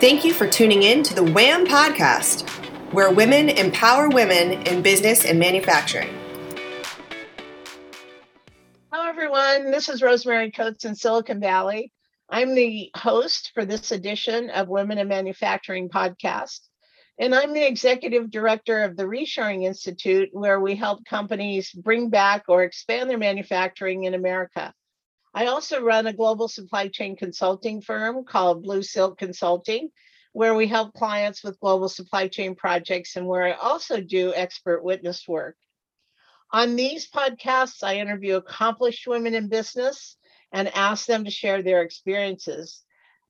Thank you for tuning in to the WHAM podcast, where women empower women in business and manufacturing. Hello, everyone. This is Rosemary Coates in Silicon Valley. I'm the host for this edition of Women in Manufacturing podcast, and I'm the executive director of the Reshoring Institute, where we help companies bring back or expand their manufacturing in America. I also run a global supply chain consulting firm called Blue Silk Consulting, where we help clients with global supply chain projects and where I also do expert witness work. On these podcasts, I interview accomplished women in business and ask them to share their experiences.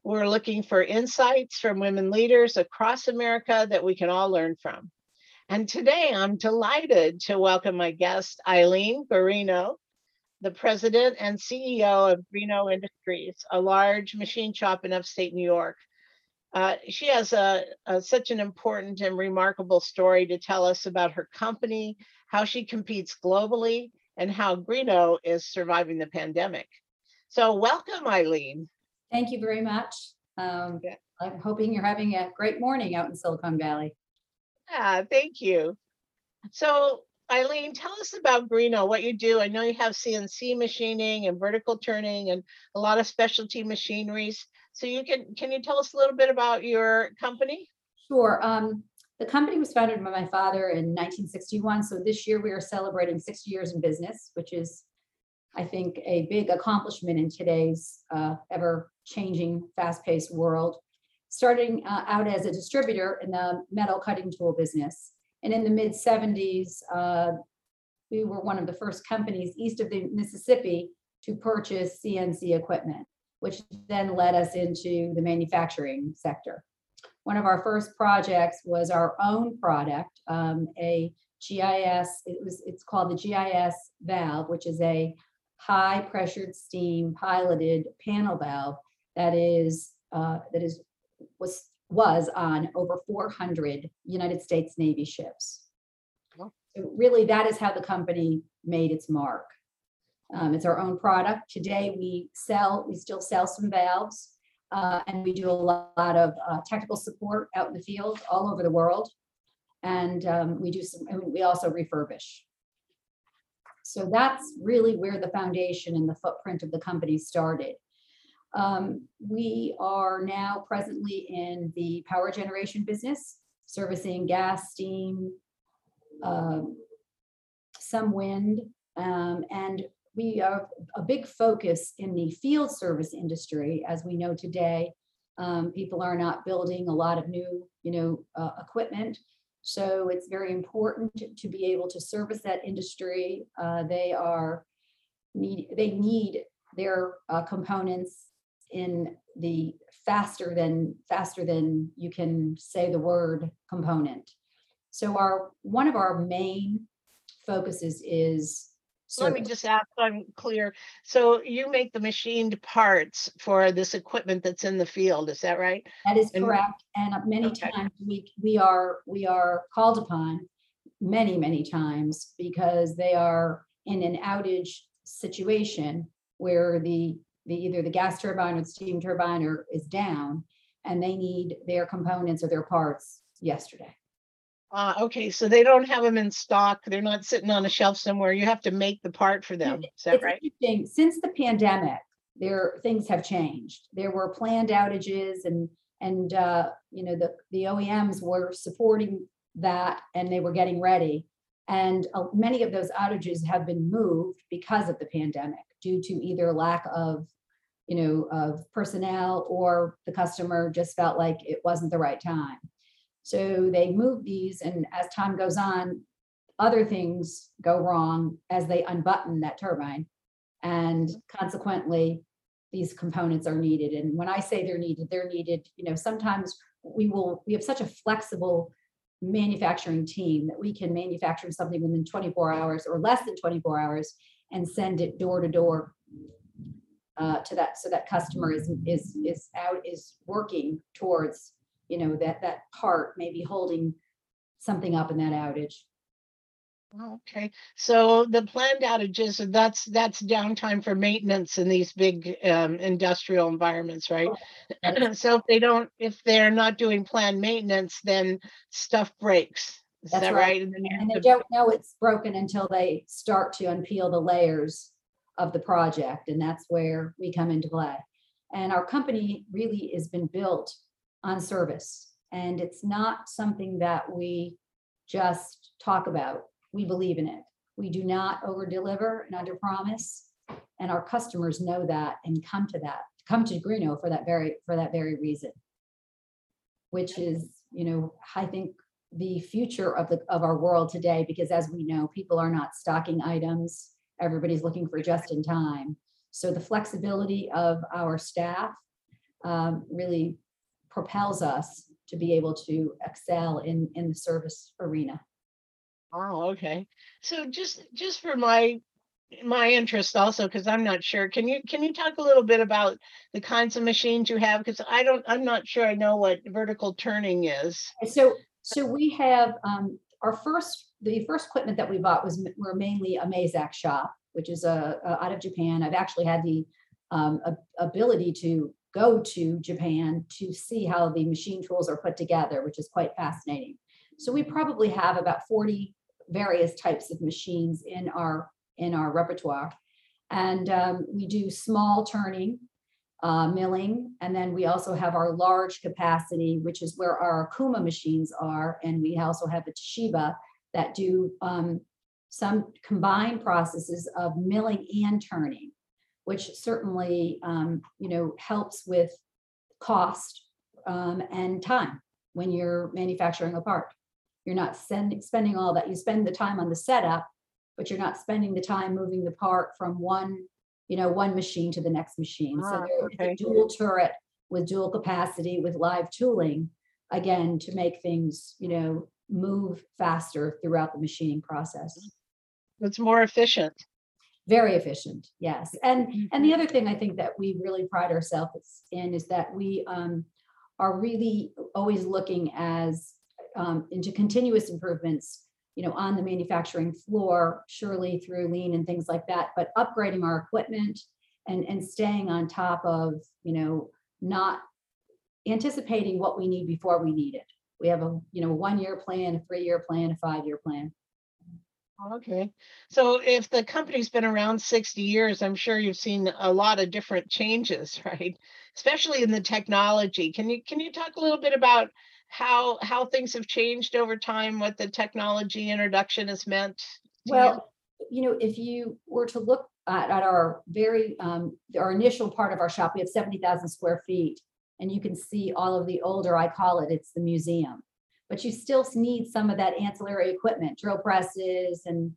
We're looking for insights from women leaders across America that we can all learn from. And today I'm delighted to welcome my guest, Eileen Guarino, the president and CEO of Greeno Industries, a large machine shop in upstate New York. She has such an important and remarkable story to tell us about her company, how she competes globally, and how Greeno is surviving the pandemic. So welcome, Eileen. Thank you very much. I'm hoping you're having a great morning out in Silicon Valley. Yeah, thank you. So Eileen, tell us about Greeno, what you do. I know you have CNC machining and vertical turning and a lot of specialty machineries. So can you tell us a little bit about your company? Sure. The company was founded by my father in 1961. So this year we are celebrating 60 years in business, which is, I think, a big accomplishment in today's ever-changing, fast-paced world. Starting out as a distributor in the metal cutting tool business. And in the mid-'70s, we were one of the first companies east of the Mississippi to purchase CNC equipment, which then led us into the manufacturing sector. One of our first projects was our own product, a GIS. It's called the GIS valve, which is a high pressured steam piloted panel valve that was on over 400 United States Navy ships. So really, that is how the company made its mark. It's our own product. Today, we still sell some valves, and we do a lot of technical support out in the field all over the world. And we also refurbish. So that's really where the foundation and the footprint of the company started. We are now presently in the power generation business, servicing gas, steam, some wind, and we have a big focus in the field service industry. As we know today, people are not building a lot of new, equipment, so it's very important to be able to service that industry. They need their components in the faster than you can say the word component. So one of our main focuses is service. Let me just ask so I'm clear. So you make the machined parts for this equipment that's in the field, is that right? That is correct. And many times we are called upon many times because they are in an outage situation where either the gas turbine or the steam turbine is down, and they need their components or their parts yesterday. Okay, so they don't have them in stock. They're not sitting on a shelf somewhere. You have to make the part for them. Is that right? Since the pandemic, things have changed. There were planned outages, and the OEMs were supporting that, and they were getting ready. And many of those outages have been moved because of the pandemic, due to either lack of personnel, or the customer just felt like it wasn't the right time. So they move these, and as time goes on, other things go wrong as they unbutton that turbine. And consequently, these components are needed. And when I say they're needed, sometimes we have such a flexible manufacturing team that we can manufacture something within 24 hours or less than 24 hours and send it door to door to that, so that customer is working towards that part, maybe holding something up in that outage. Okay, so the planned outages, that's downtime for maintenance in these big industrial environments, right? Oh. So if they're not doing planned maintenance, then stuff breaks. Is that right? And they don't know it's broken until they start to unpeel the layers of the project, and that's where we come into play. And our company really has been built on service, and it's not something that we just talk about. We believe in it. We do not over deliver and under promise. And our customers know that and come to Greeno for that very reason, which is, I think the future of our world today, because as we know, people are not stocking items. Everybody's looking for just in time. So the flexibility of our staff really propels us to be able to excel in the service arena. Oh, okay. So just for my interest also, because I'm not sure, can you talk a little bit about the kinds of machines you have? Because I'm not sure I know what vertical turning is. So we have the first equipment that we bought were mainly a Mazak shop, which is out of Japan. I've actually had the ability to go to Japan to see how the machine tools are put together, which is quite fascinating. So we probably have about 40 various types of machines in our repertoire. And we do small turning, milling, and then we also have our large capacity, which is where our Okuma machines are. And we also have a Toshiba that do some combined processes of milling and turning, which certainly helps with cost and time when you're manufacturing a part. You're not spending all that. You spend the time on the setup, but you're not spending the time moving the part from one machine to the next machine. So there's a dual turret with dual capacity with live tooling, again, to make things, move faster throughout the machining process. It's more efficient. Very efficient, yes. And the other thing I think that we really pride ourselves in is that we are really always looking into continuous improvements, on the manufacturing floor, surely through lean and things like that, but upgrading our equipment and staying on top of, not anticipating what we need before we need it. We have a, 1-year plan, a 3-year plan, a 5-year plan. Okay. So if the company's been around 60 years, I'm sure you've seen a lot of different changes, right? Especially in the technology. Can you talk a little bit about how things have changed over time, what the technology introduction has meant? Well, if you were to look at our very, our initial part of our shop, we have 70,000 square feet, and you can see all of the older, I call it, it's the museum. But you still need some of that ancillary equipment, drill presses and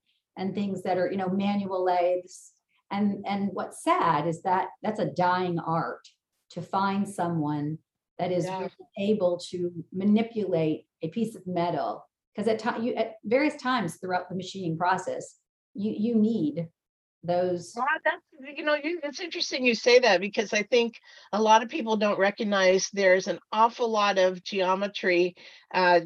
things that are, manual lathes. And what's sad is that that's a dying art, to find someone that is really able to manipulate a piece of metal. Because at various times throughout the machining process, you need those. Wow, that's, it's interesting you say that, because I think a lot of people don't recognize there's an awful lot of geometry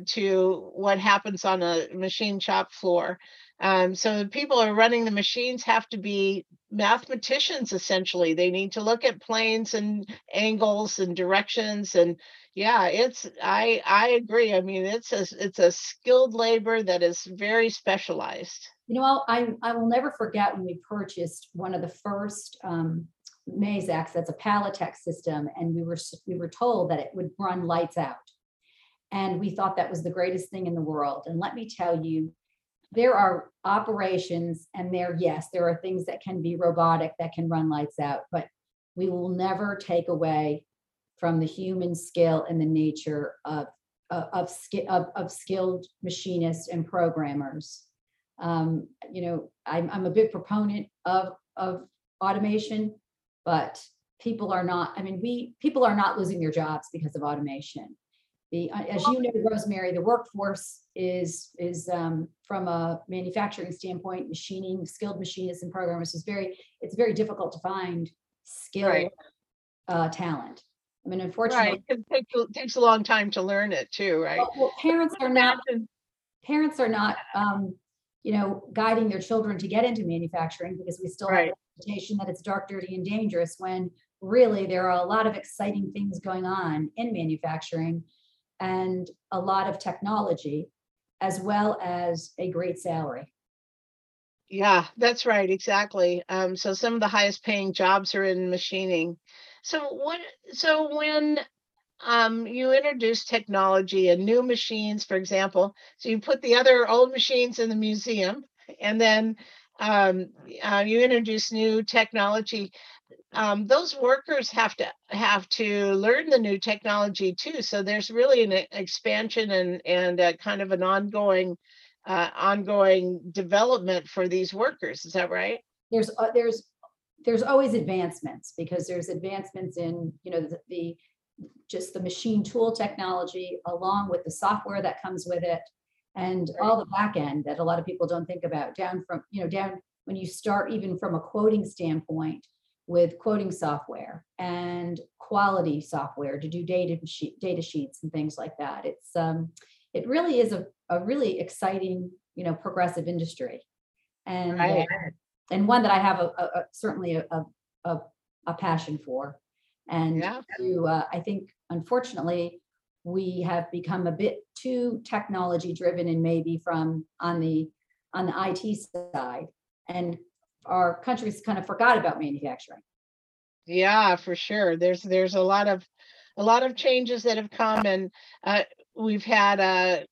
to what happens on a machine shop floor. So the people who are running the machines have to be mathematicians, essentially. They need to look at planes and angles and directions. And I agree. I mean, it's a skilled labor that is very specialized. I will never forget when we purchased one of the first Mazaks, that's a Palatek system, and we were told that it would run lights out. And we thought that was the greatest thing in the world. And let me tell you, there are operations and there are things that can be robotic that can run lights out, but we will never take away from the human skill and the nature of skilled machinists and programmers. I'm a big proponent of automation, but people are not losing their jobs because of automation. As you know, Rosemary, the workforce is from a manufacturing standpoint, machining, skilled machinists and programmers it's very difficult to find skilled talent. I mean, unfortunately, it takes a long time to learn it too, right? Well, parents are not you know, guiding their children to get into manufacturing, because we still have the reputation that it's dark, dirty, and dangerous, when really there are a lot of exciting things going on in manufacturing and a lot of technology, as well as a great salary. Yeah, that's right. Exactly. So some of the highest paying jobs are in machining. So when you introduce technology and new machines, for example, so you put the other old machines in the museum, and then you introduce new technology, those workers have to learn the new technology too. So there's really an expansion and a kind of an ongoing development for these workers. Is that right? There's always advancements, because there's advancements in, you know, the machine tool technology, along with the software that comes with it, and all the back end that a lot of people don't think about, down when you start even from a quoting standpoint, with quoting software and quality software to do data sheets and things like that. It's it really is a really exciting, you know, progressive industry, and one that I have certainly a passion for. And I think, unfortunately, we have become a bit too technology driven, and maybe on the IT side, and our country's kind of forgot about manufacturing. Yeah, for sure. There's a lot of changes that have come, and we've had a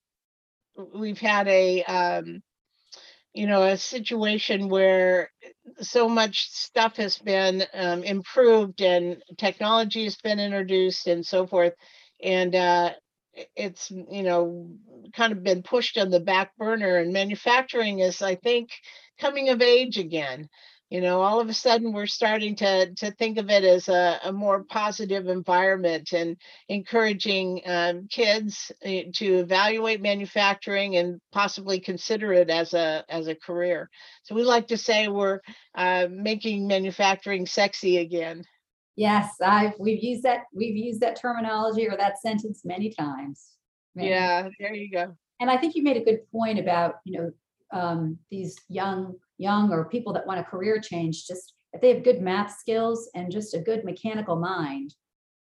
situation where so much stuff has been improved, and technology has been introduced, and so forth, and it's, you know, kind of been pushed on the back burner. And manufacturing is, I think, coming of age again. You know, all of a sudden we're starting to think of it as a more positive environment, and encouraging kids to evaluate manufacturing and possibly consider it as a career. So we like to say we're making manufacturing sexy again. Yes, we've used that terminology or that sentence many times. Maybe. Yeah, there you go. And I think you made a good point about, you know, these young or people that want a career change, just if they have good math skills and just a good mechanical mind,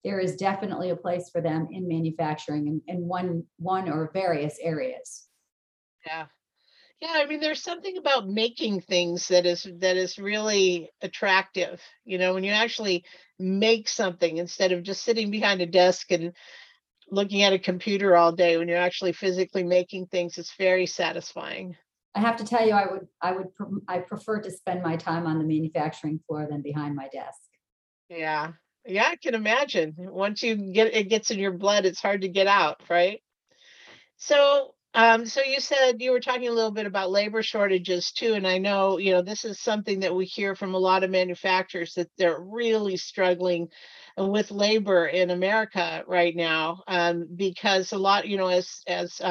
there is definitely a place for them in manufacturing in one or various areas. Yeah. I mean, there's something about making things that is really attractive. You know, when you actually make something instead of just sitting behind a desk and looking at a computer all day, when you're actually physically making things, it's very satisfying. I have to tell you, I prefer to spend my time on the manufacturing floor than behind my desk. Yeah, I can imagine. Once you it gets in your blood, it's hard to get out, right? So, so you said you were talking a little bit about labor shortages too, and I know, you know, this is something that we hear from a lot of manufacturers, that they're really struggling with labor in America right now, because a lot, you know, as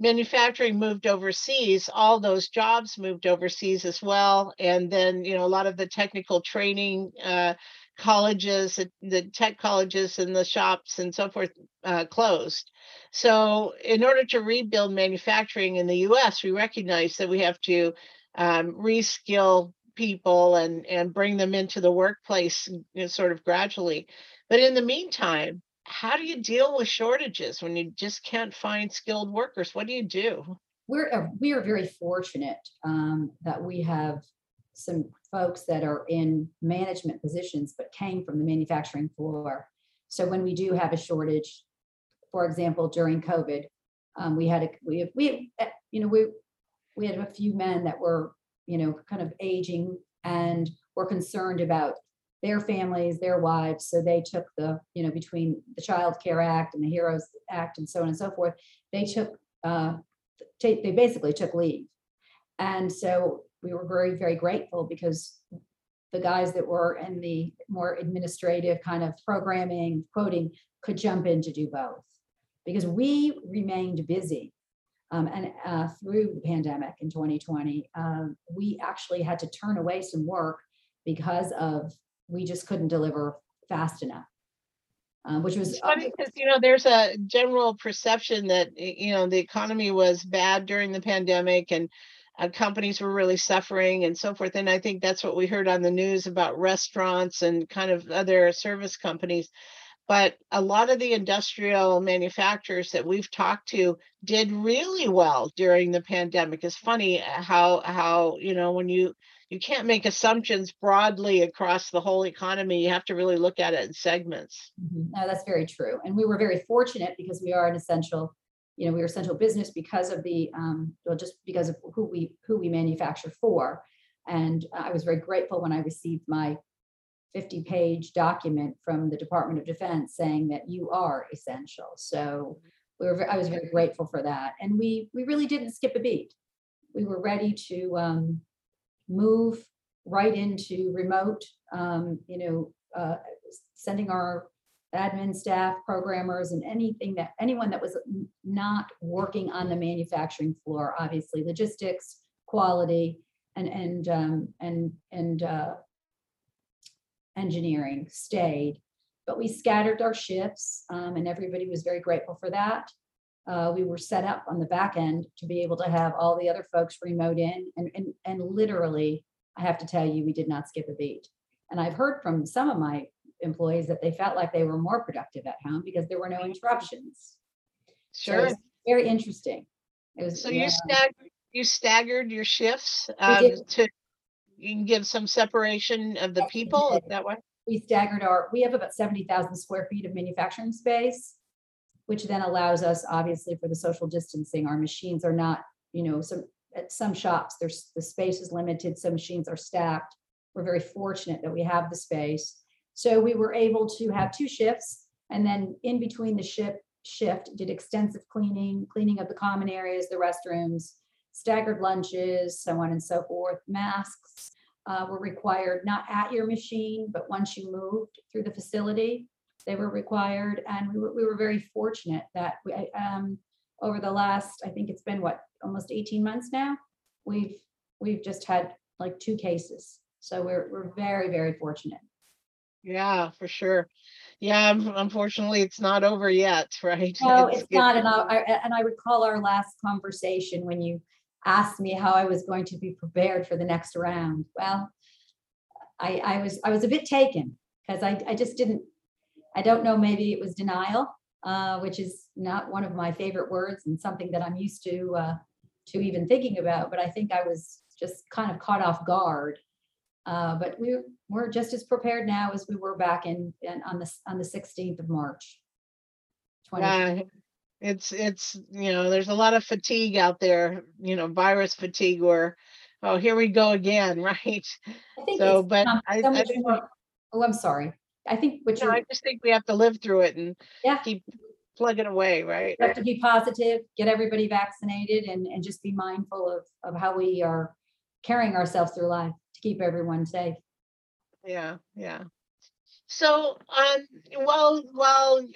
manufacturing moved overseas, all those jobs moved overseas as well. And then, you know, a lot of the technical training colleges, the tech colleges and the shops and so forth closed. So in order to rebuild manufacturing in the U.S., we recognize that we have to reskill people and bring them into the workplace, you know, sort of gradually. But in the meantime, how do you deal with shortages when you just can't find skilled workers? What do you do? We are very fortunate that we have some folks that are in management positions but came from the manufacturing floor. So when we do have a shortage, for example, during COVID, we had a few men that were, you know, kind of aging and were concerned about their families, their wives. So they took the, you know, between the Child Care Act and the HEROES Act and so on and so forth, they basically took leave. And so we were very, very grateful, because the guys that were in the more administrative kind of programming, quoting, could jump in to do both, because we remained busy. And through the pandemic in 2020, we actually had to turn away some work because of, we just couldn't deliver fast enough, which was funny, because, you know, there's a general perception that, you know, the economy was bad during the pandemic, and companies were really suffering and so forth. And I think that's what we heard on the news about restaurants and kind of other service companies. But a lot of the industrial manufacturers that we've talked to did really well during the pandemic. It's funny how you know, when you can't make assumptions broadly across the whole economy, you have to really look at it in segments. Mm-hmm. No, that's very true. And we were very fortunate because we are an essential, you know, we were essential business because of the, well, just because of who we manufacture for. And I was very grateful when I received my 50-page document from the Department of Defense saying that you are essential. So I was very grateful for that. And we really didn't skip a beat. We were ready to move right into remote, sending our admin staff, programmers, and anyone that was not working on the manufacturing floor, obviously logistics, quality, and engineering stayed, but we scattered our shifts, and everybody was very grateful for that. We were set up on the back end to be able to have all the other folks remote in, and literally, I have to tell you, we did not skip a beat. And I've heard from some of my employees that they felt like they were more productive at home because there were no interruptions. Sure, so very interesting. It was, so you staggered your shifts to. You can give some separation of the people that way. We have about 70,000 square feet of manufacturing space, which then allows us, obviously, for the social distancing. Our machines are not, at some shops, there's the space is limited. Some machines are stacked. We're very fortunate that we have the space. So we were able to have two shifts, and then in between the shift, did extensive cleaning of the common areas, the restrooms, staggered lunches, so on and so forth. Masks were required, not at your machine, but once you moved through the facility, they were required. And we were very fortunate that we, over the last, I think it's been almost 18 months now, we've just had like 2 cases. So we're very, very fortunate. Yeah, for sure. Yeah, unfortunately, it's not over yet, right? No, it's not. And I recall our last conversation when you asked me how I was going to be prepared for the next round. Well, I was a bit taken because I don't know, maybe it was denial, which is not one of my favorite words and something that I'm used to even thinking about. But I think I was just kind of caught off guard. But we're just as prepared now as we were back on the 16th of March. Yeah, it's there's a lot of fatigue out there, virus fatigue, or here we go again, right? I think so, but I'm sorry. I think I just think we have to live through it and keep plugging away, right? We have to be positive, get everybody vaccinated, and just be mindful of how we are carrying ourselves through life. Keep everyone safe. Yeah. So, while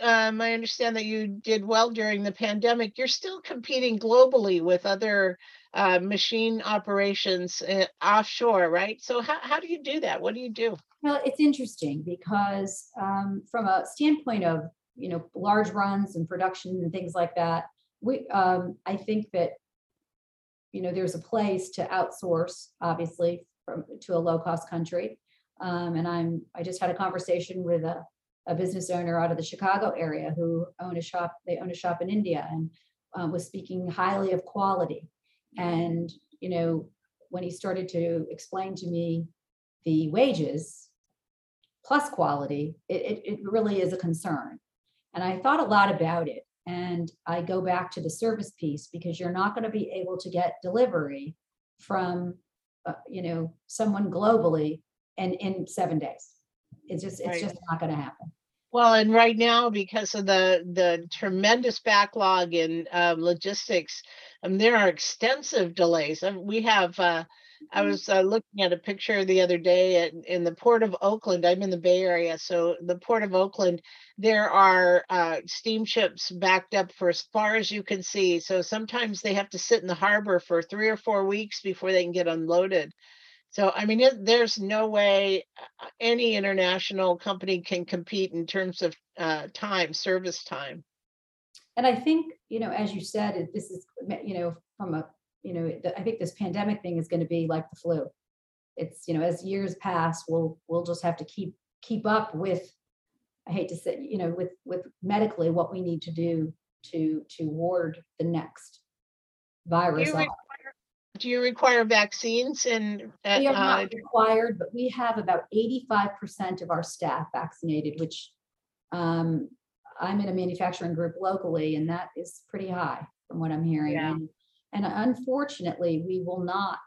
I understand that you did well during the pandemic, you're still competing globally with other machine operations offshore, right? So, how do you do that? What do you do? Well, it's interesting because from a standpoint of large runs and production and things like that, we I think that there's a place to outsource, obviously. To a low-cost country, and I just had a conversation with a business owner out of the Chicago area who own a shop in India, and was speaking highly of quality. And when he started to explain to me the wages plus quality, it really is a concern. And I thought a lot about it, and I go back to the service piece because you're not going to be able to get delivery from someone globally and in 7 days. It's just not going to happen. Well, and right now, because of the tremendous backlog in logistics, there are extensive delays. We have, I was looking at a picture the other day in the Port of Oakland. I'm in the Bay Area. So the Port of Oakland, there are steamships backed up for as far as you can see. So sometimes they have to sit in the harbor for 3 or 4 weeks before they can get unloaded. So, there's no way any international company can compete in terms of service time. And I think, as you said, this is, from a you know, I think this pandemic thing is going to be like the flu. It's, you know, as years pass, we'll just have to keep up with, I hate to say, you know, with medically what we need to do to ward the next virus off. Do you require vaccines? And we are not required, but we have about 85% of our staff vaccinated, which I'm in a manufacturing group locally, and that is pretty high from what I'm hearing. Yeah. And unfortunately, we will not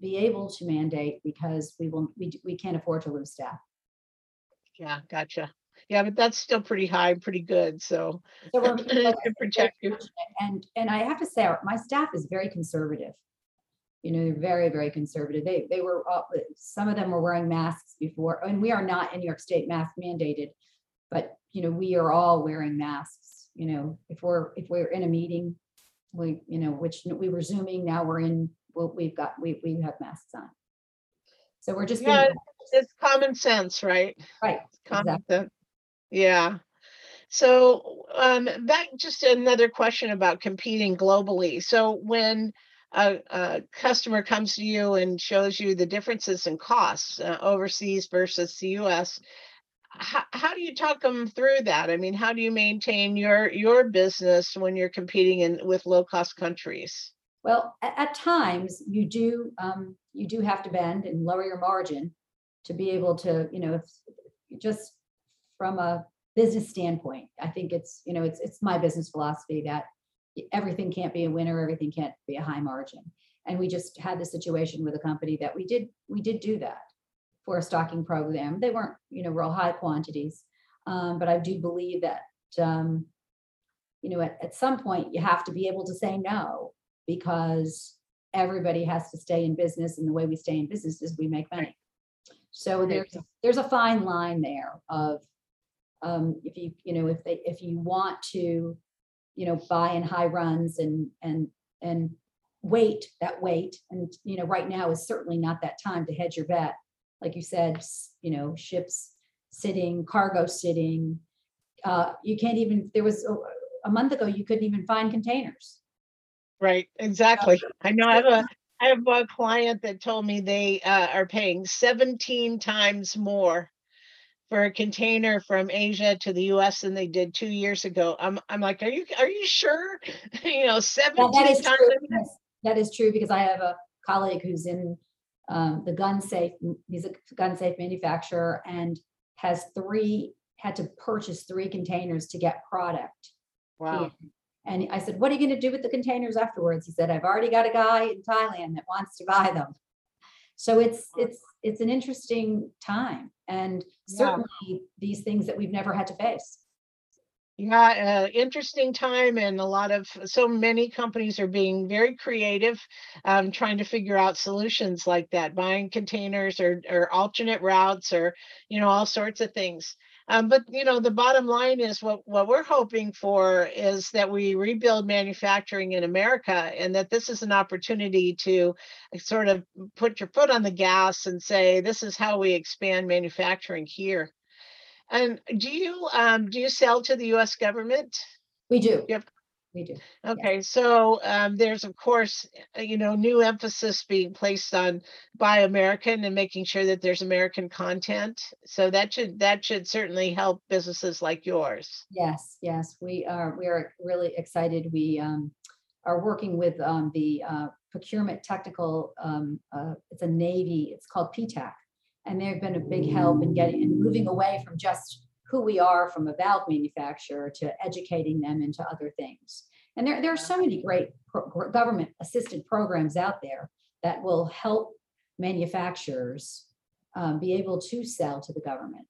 be able to mandate because we can't afford to lose staff. Yeah, gotcha. Yeah, but that's still pretty high, pretty good. So we're to protect you. And I have to say, my staff is very conservative. You know, they're very, very conservative. They were, some of them were wearing masks before, and we are not in New York State mask mandated, but, you know, we are all wearing masks. You know, if we're in a meeting, we, you know, which we were Zooming, now we're in, well, we have masks on. So we're just, yeah, it's common sense, right? Right. Exactly. Yeah. So back, just another question about competing globally. So when a customer comes to you and shows you the differences in costs overseas versus the U.S., how do you talk them through that? I mean, how do you maintain your business when you're competing with low-cost countries? Well, at times you do have to bend and lower your margin to be able to, you know, just from a business standpoint. I think it's, you know, it's my business philosophy that everything can't be a winner, everything can't be a high margin. And we just had the situation with a company that we did do that for a stocking program. They weren't, you know, real high quantities, but I do believe that, you know, at some point you have to be able to say no, because everybody has to stay in business, and the way we stay in business is we make money. So there's a fine line there of if you, you know, if you want to, you know, buy in high runs and wait, and, you know, right now is certainly not that time to hedge your bet. Like you said, you know, ships sitting, cargo sitting. You can't even, there was a month ago, you couldn't even find containers. Right. Exactly. I know. I have a client that told me they are paying 17 times more for a container from Asia to the U.S. than they did 2 years ago. I'm like, are you sure? You know, 17 times. That is true, because I have a colleague who's in the gun safe. He's a gun safe manufacturer and had to purchase three containers to get product. Wow. And I said, what are you going to do with the containers afterwards? He said, I've already got a guy in Thailand that wants to buy them. So it's an interesting time, and certainly these things that we've never had to face. Yeah, interesting time, and so many companies are being very creative, trying to figure out solutions like that, buying containers or alternate routes, or, you know, all sorts of things. But, you know, the bottom line is what we're hoping for is that we rebuild manufacturing in America, and that this is an opportunity to sort of put your foot on the gas and say, this is how we expand manufacturing here. And do you sell to the U.S. government? We do. Yep. We do. Okay, yeah. So there's, of course, you know, new emphasis being placed on Buy American and making sure that there's American content. So that should certainly help businesses like yours. Yes, we are really excited. We are working with the procurement technical. It's a Navy. It's called PTAC, and they've been a big help in getting and moving away from just who we are from a valve manufacturer to educating them into other things. And there are so many great government assisted programs out there that will help manufacturers be able to sell to the government.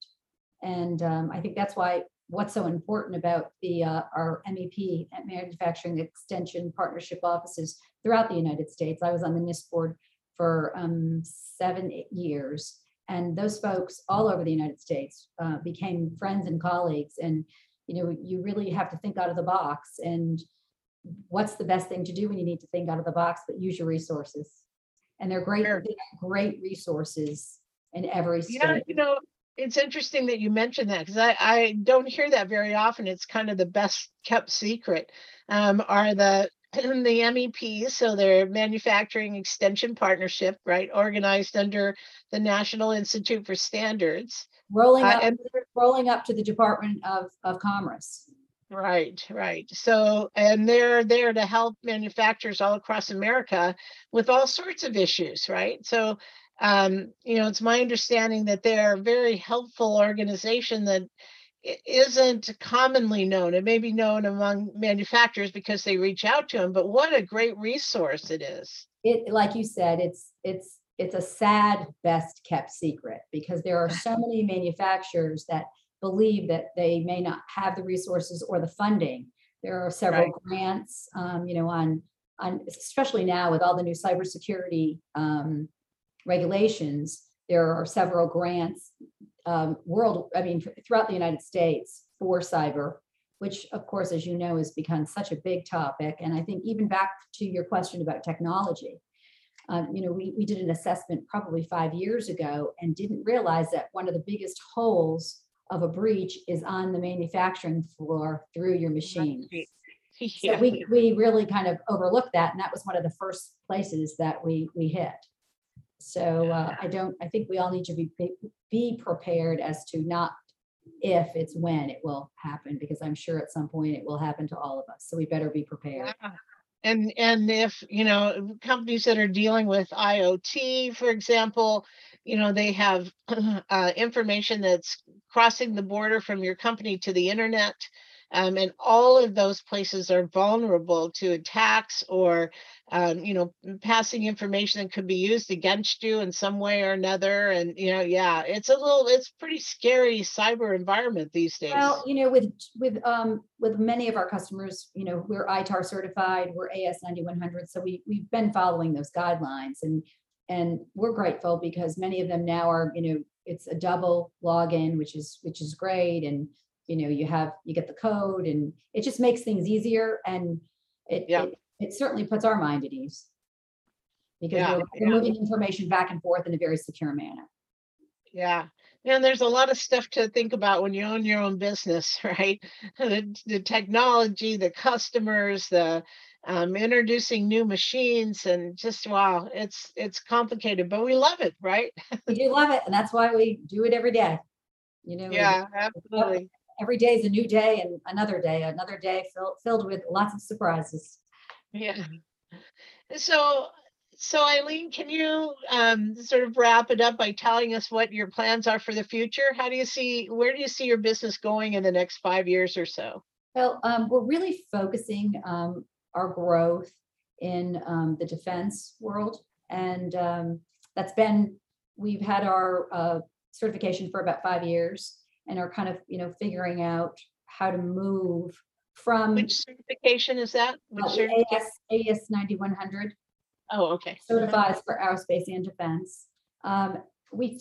And I think that's why what's so important about our MEP, Manufacturing Extension Partnership Offices throughout the United States. I was on the NIST board for 7 years. And those folks all over the United States became friends and colleagues. And, you know, you really have to think out of the box. And what's the best thing to do when you need to think out of the box, but use your resources? And they're great, sure. Great resources in every state. Yeah, you know, it's interesting that you mentioned that, because I don't hear that very often. It's kind of the best kept secret are the and the MEP, so their Manufacturing Extension Partnership, right, organized under the National Institute for Standards. Rolling up to the Department of Commerce. Right, right. So, and they're there to help manufacturers all across America with all sorts of issues, right? So, you know, it's my understanding that they're a very helpful organization that isn't commonly known. It may be known among manufacturers because they reach out to them, but what a great resource it is. It, like you said, it's a sad best kept secret, because there are so many manufacturers that believe that they may not have the resources or the funding. There are several grants, you know, on especially now with all the new cybersecurity regulations, there are several grants throughout the United States for cyber, which of course, as you know, has become such a big topic. And I think even back to your question about technology, you know, we did an assessment probably 5 years ago and didn't realize that one of the biggest holes of a breach is on the manufacturing floor through your machine. Yeah. So we really kind of overlooked that. And that was one of the first places that we hit. So I think we all need to be prepared as to not if, it's when it will happen, because I'm sure at some point it will happen to all of us. So we better be prepared. Yeah. And if, you know, companies that are dealing with IoT, for example, you know, they have information that's crossing the border from your company to the internet. And all of those places are vulnerable to attacks or, you know, passing information that could be used against you in some way or another. And, you know, yeah, it's pretty scary cyber environment these days. Well, you know, with many of our customers, you know, we're ITAR certified, we're AS9100. So we've been following those guidelines, and we're grateful because many of them now are, you know, it's a double login, which is great. And you know, you get the code, and it just makes things easier, and it certainly puts our mind at ease, because we're moving information back and forth in a very secure manner. Yeah, and there's a lot of stuff to think about when you own your own business, right? The technology, the customers, the introducing new machines, and just wow, it's complicated, but we love it, right? We do love it, and that's why we do it every day. You know, absolutely. Every day is a new day, and another day filled with lots of surprises. Yeah. So Eileen, can you sort of wrap it up by telling us what your plans are for the future? Where do you see your business going in the next 5 years or so? Well, we're really focusing our growth in the defense world. And we've had our certification for about 5 years, and are kind of, you know, figuring out how to move from. Which certification is that? AS9100. Oh, okay. Certifies for aerospace and defense. We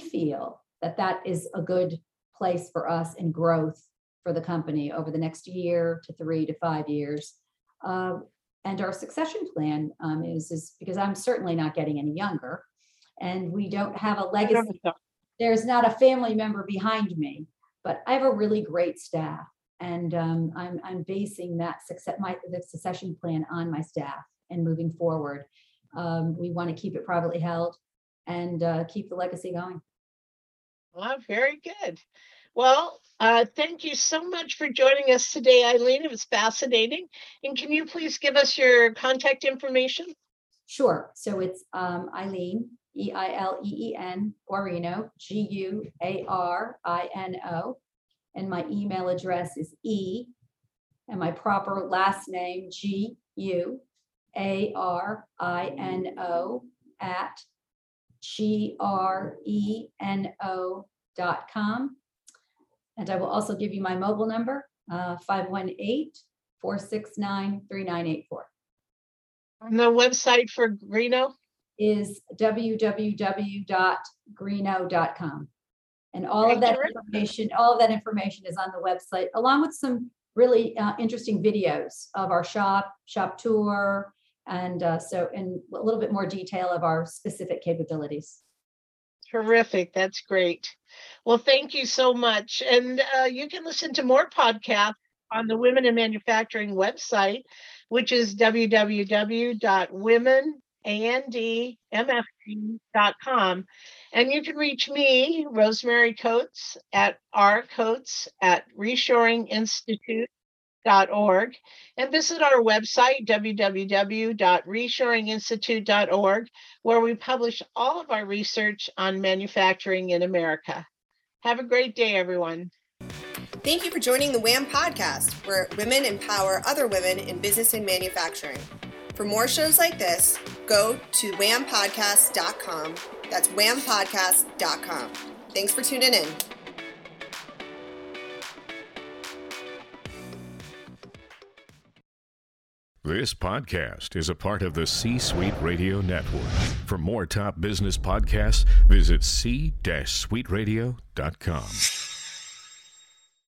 feel that is a good place for us in growth for the company over the next year to 3 to 5 years. And our succession plan is because I'm certainly not getting any younger, and we don't have a legacy. There's not a family member behind me, but I have a really great staff, and I'm basing that the succession plan on my staff and moving forward. We want to keep it privately held and keep the legacy going. Well, very good. Well, thank you so much for joining us today, Eileen. It was fascinating. And can you please give us your contact information? Sure. So it's Eileen. EILEEN Guarino, GUARINO, and my email address is E, and my proper last name GUARINO at GRENO.com, and I will also give you my mobile number 518-469-3984. And the website for Greeno is www.greeno.com, and all of that information is on the website, along with some really interesting videos of our shop tour, and so in a little bit more detail of our specific capabilities. Terrific. That's great. Well, thank you so much, and you can listen to more podcasts on the Women in Manufacturing website, which is www.womenandmfg.com. And you can reach me, Rosemary Coates, at rcoates@reshoringinstitute.org, and visit our website, www.reshoringinstitute.org, where we publish all of our research on manufacturing in America. Have a great day, everyone. Thank you for joining the WAM podcast, where women empower other women in business and manufacturing. For more shows like this, go to whampodcast.com. That's whampodcast.com. Thanks for tuning in. This podcast is a part of the C-Suite Radio Network. For more top business podcasts, visit c-suiteradio.com.